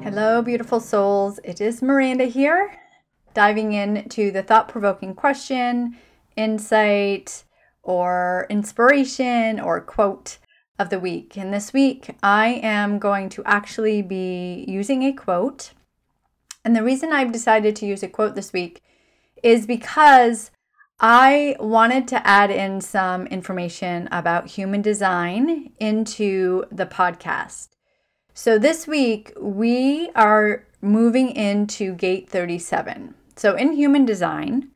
Hello, beautiful souls. It is Miranda here, diving into the thought-provoking question, insight, or inspiration, or quote of the week. And this week, I am going to actually be using a quote. And the reason I've decided to use a quote this week is because I wanted to add in some information about human design into the podcast. So this week, we are moving into Gate 37. So in human design,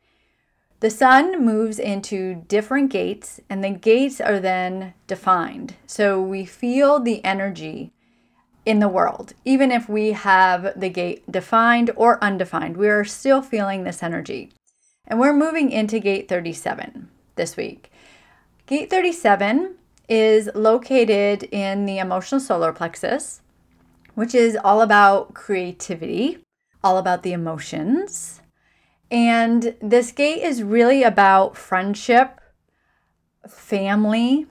the sun moves into different gates, and the gates are then defined. So we feel the energy in the world. Even if we have the gate defined or undefined, we are still feeling this energy. And we're moving into Gate 37 this week. Gate 37 is located in the emotional solar plexus, which is all about creativity, all about the emotions. And this gate is really about friendship, family,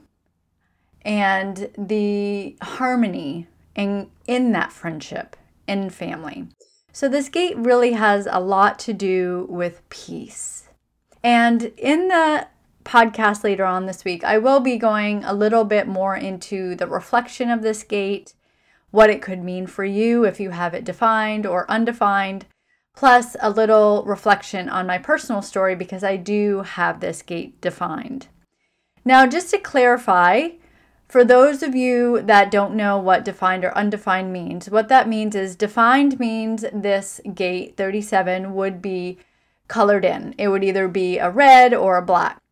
and the harmony in that friendship and family. So this gate really has a lot to do with peace. And in the podcast later on this week, I will be going a little bit more into the reflection of this gate, what it could mean for you if you have it defined or undefined, plus a little reflection on my personal story because I do have this gate defined. Now, just to clarify, for those of you that don't know what defined or undefined means, what that means is defined means this gate 37 would be colored in. It would either be a red or a black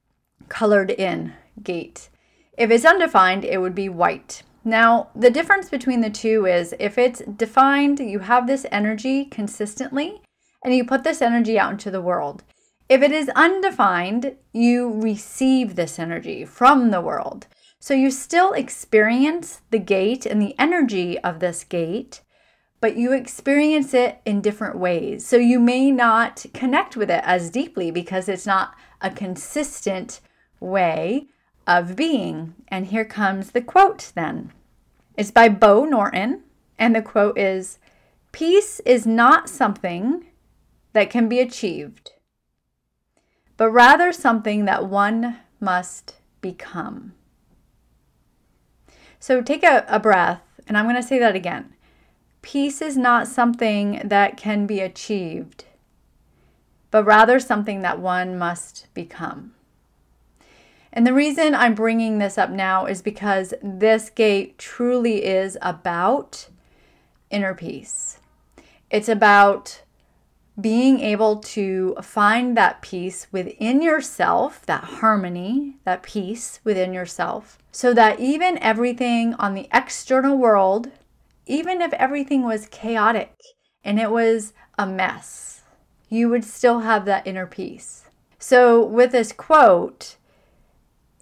colored in gate. If it's undefined, it would be white. Now, the difference between the two is if it's defined, you have this energy consistently and you put this energy out into the world. If it is undefined, you receive this energy from the world. So you still experience the gate and the energy of this gate, but you experience it in different ways. So you may not connect with it as deeply because it's not a consistent way of being. And here comes the quote then. It's by Bo Norton, and the quote is, "Peace is not something that can be achieved, but rather something that one must become." So take a breath, and I'm going to say that again. Peace is not something that can be achieved, but rather something that one must become. And the reason I'm bringing this up now is because this gate truly is about inner peace. It's about being able to find that peace within yourself, that harmony, that peace within yourself, so that even everything on the external world, even if everything was chaotic and it was a mess, you would still have that inner peace. So with this quote,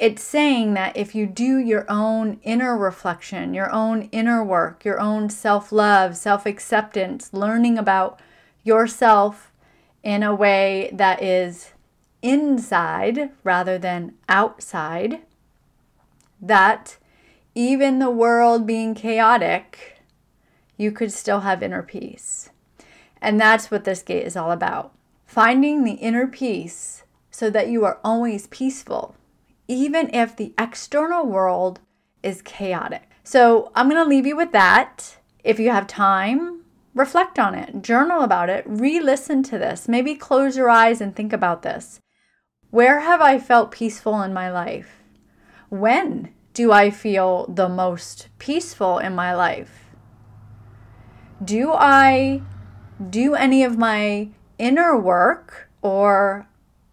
it's saying that if you do your own inner reflection, your own inner work, your own self-love, self-acceptance, learning about yourself in a way that is inside rather than outside, that even the world being chaotic, you could still have inner peace. And that's what this gate is all about. Finding the inner peace so that you are always peaceful, even if the external world is chaotic. So I'm going to leave you with that. If you have time Reflect on it, journal about it, re-listen to this. Maybe close your eyes and think about this. Where have I felt peaceful in my life? When do I feel the most peaceful in my life? Do I do any of my inner work or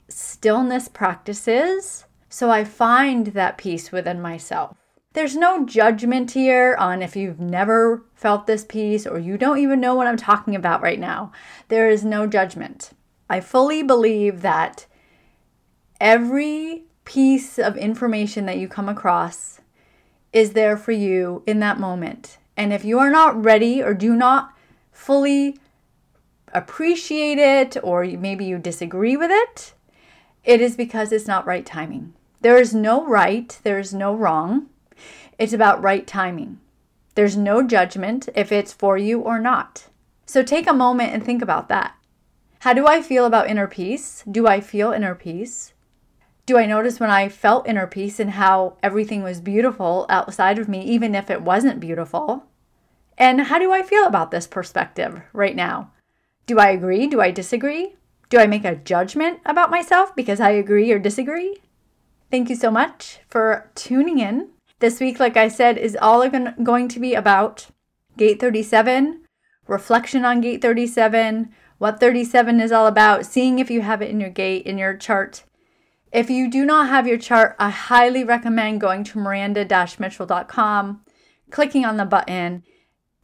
stillness practices so I find that peace within myself? There's no judgment here on if you've never felt this peace or you don't even know what I'm talking about right now. There is no judgment. I fully believe that every piece of information that you come across is there for you in that moment. And if you are not ready or do not fully appreciate it, or maybe you disagree with it, it is because it's not right timing. There is no right, there is no wrong. It's about right timing. There's no judgment if it's for you or not. So take a moment and think about that. How do I feel about inner peace? Do I feel inner peace? Do I notice when I felt inner peace and how everything was beautiful outside of me, even if it wasn't beautiful? And how do I feel about this perspective right now? Do I agree? Do I disagree? Do I make a judgment about myself because I agree or disagree? Thank you so much for tuning in. This week, like I said, is all going to be about Gate 37, reflection on Gate 37, what 37 is all about, seeing if you have it in your gate, in your chart. If you do not have your chart, I highly recommend going to Miranda-Mitchell.com, clicking on the button,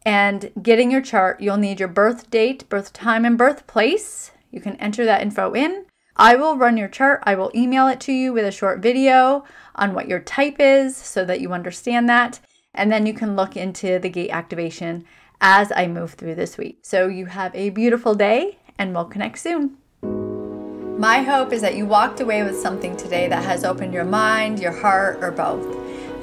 and getting your chart. You'll need your birth date, birth time, and birthplace. You can enter that info in. I will run your chart. I will email it to you with a short video on what your type is so that you understand that. And then you can look into the gate activation as I move through this week. So you have a beautiful day and we'll connect soon. My hope is that you walked away with something today that has opened your mind, your heart, or both.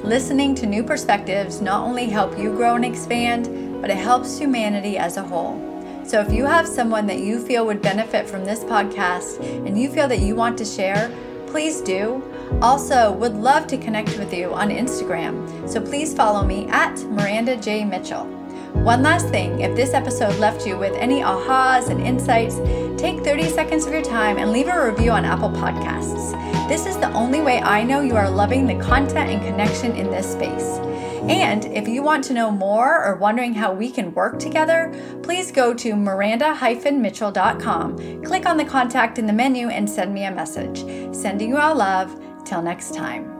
Listening to new perspectives not only help you grow and expand, but it helps humanity as a whole. So if you have someone that you feel would benefit from this podcast and you feel that you want to share, please do. Also, would love to connect with you on Instagram. So please follow me at Miranda J. Mitchell. One last thing, if this episode left you with any ahas and insights, take 30 seconds of your time and leave a review on Apple Podcasts. This is the only way I know you are loving the content and connection in this space. And if you want to know more or wondering how we can work together, please go to Miranda-Mitchell.com. Click on the contact in the menu and send me a message. Sending you all love. Till next time.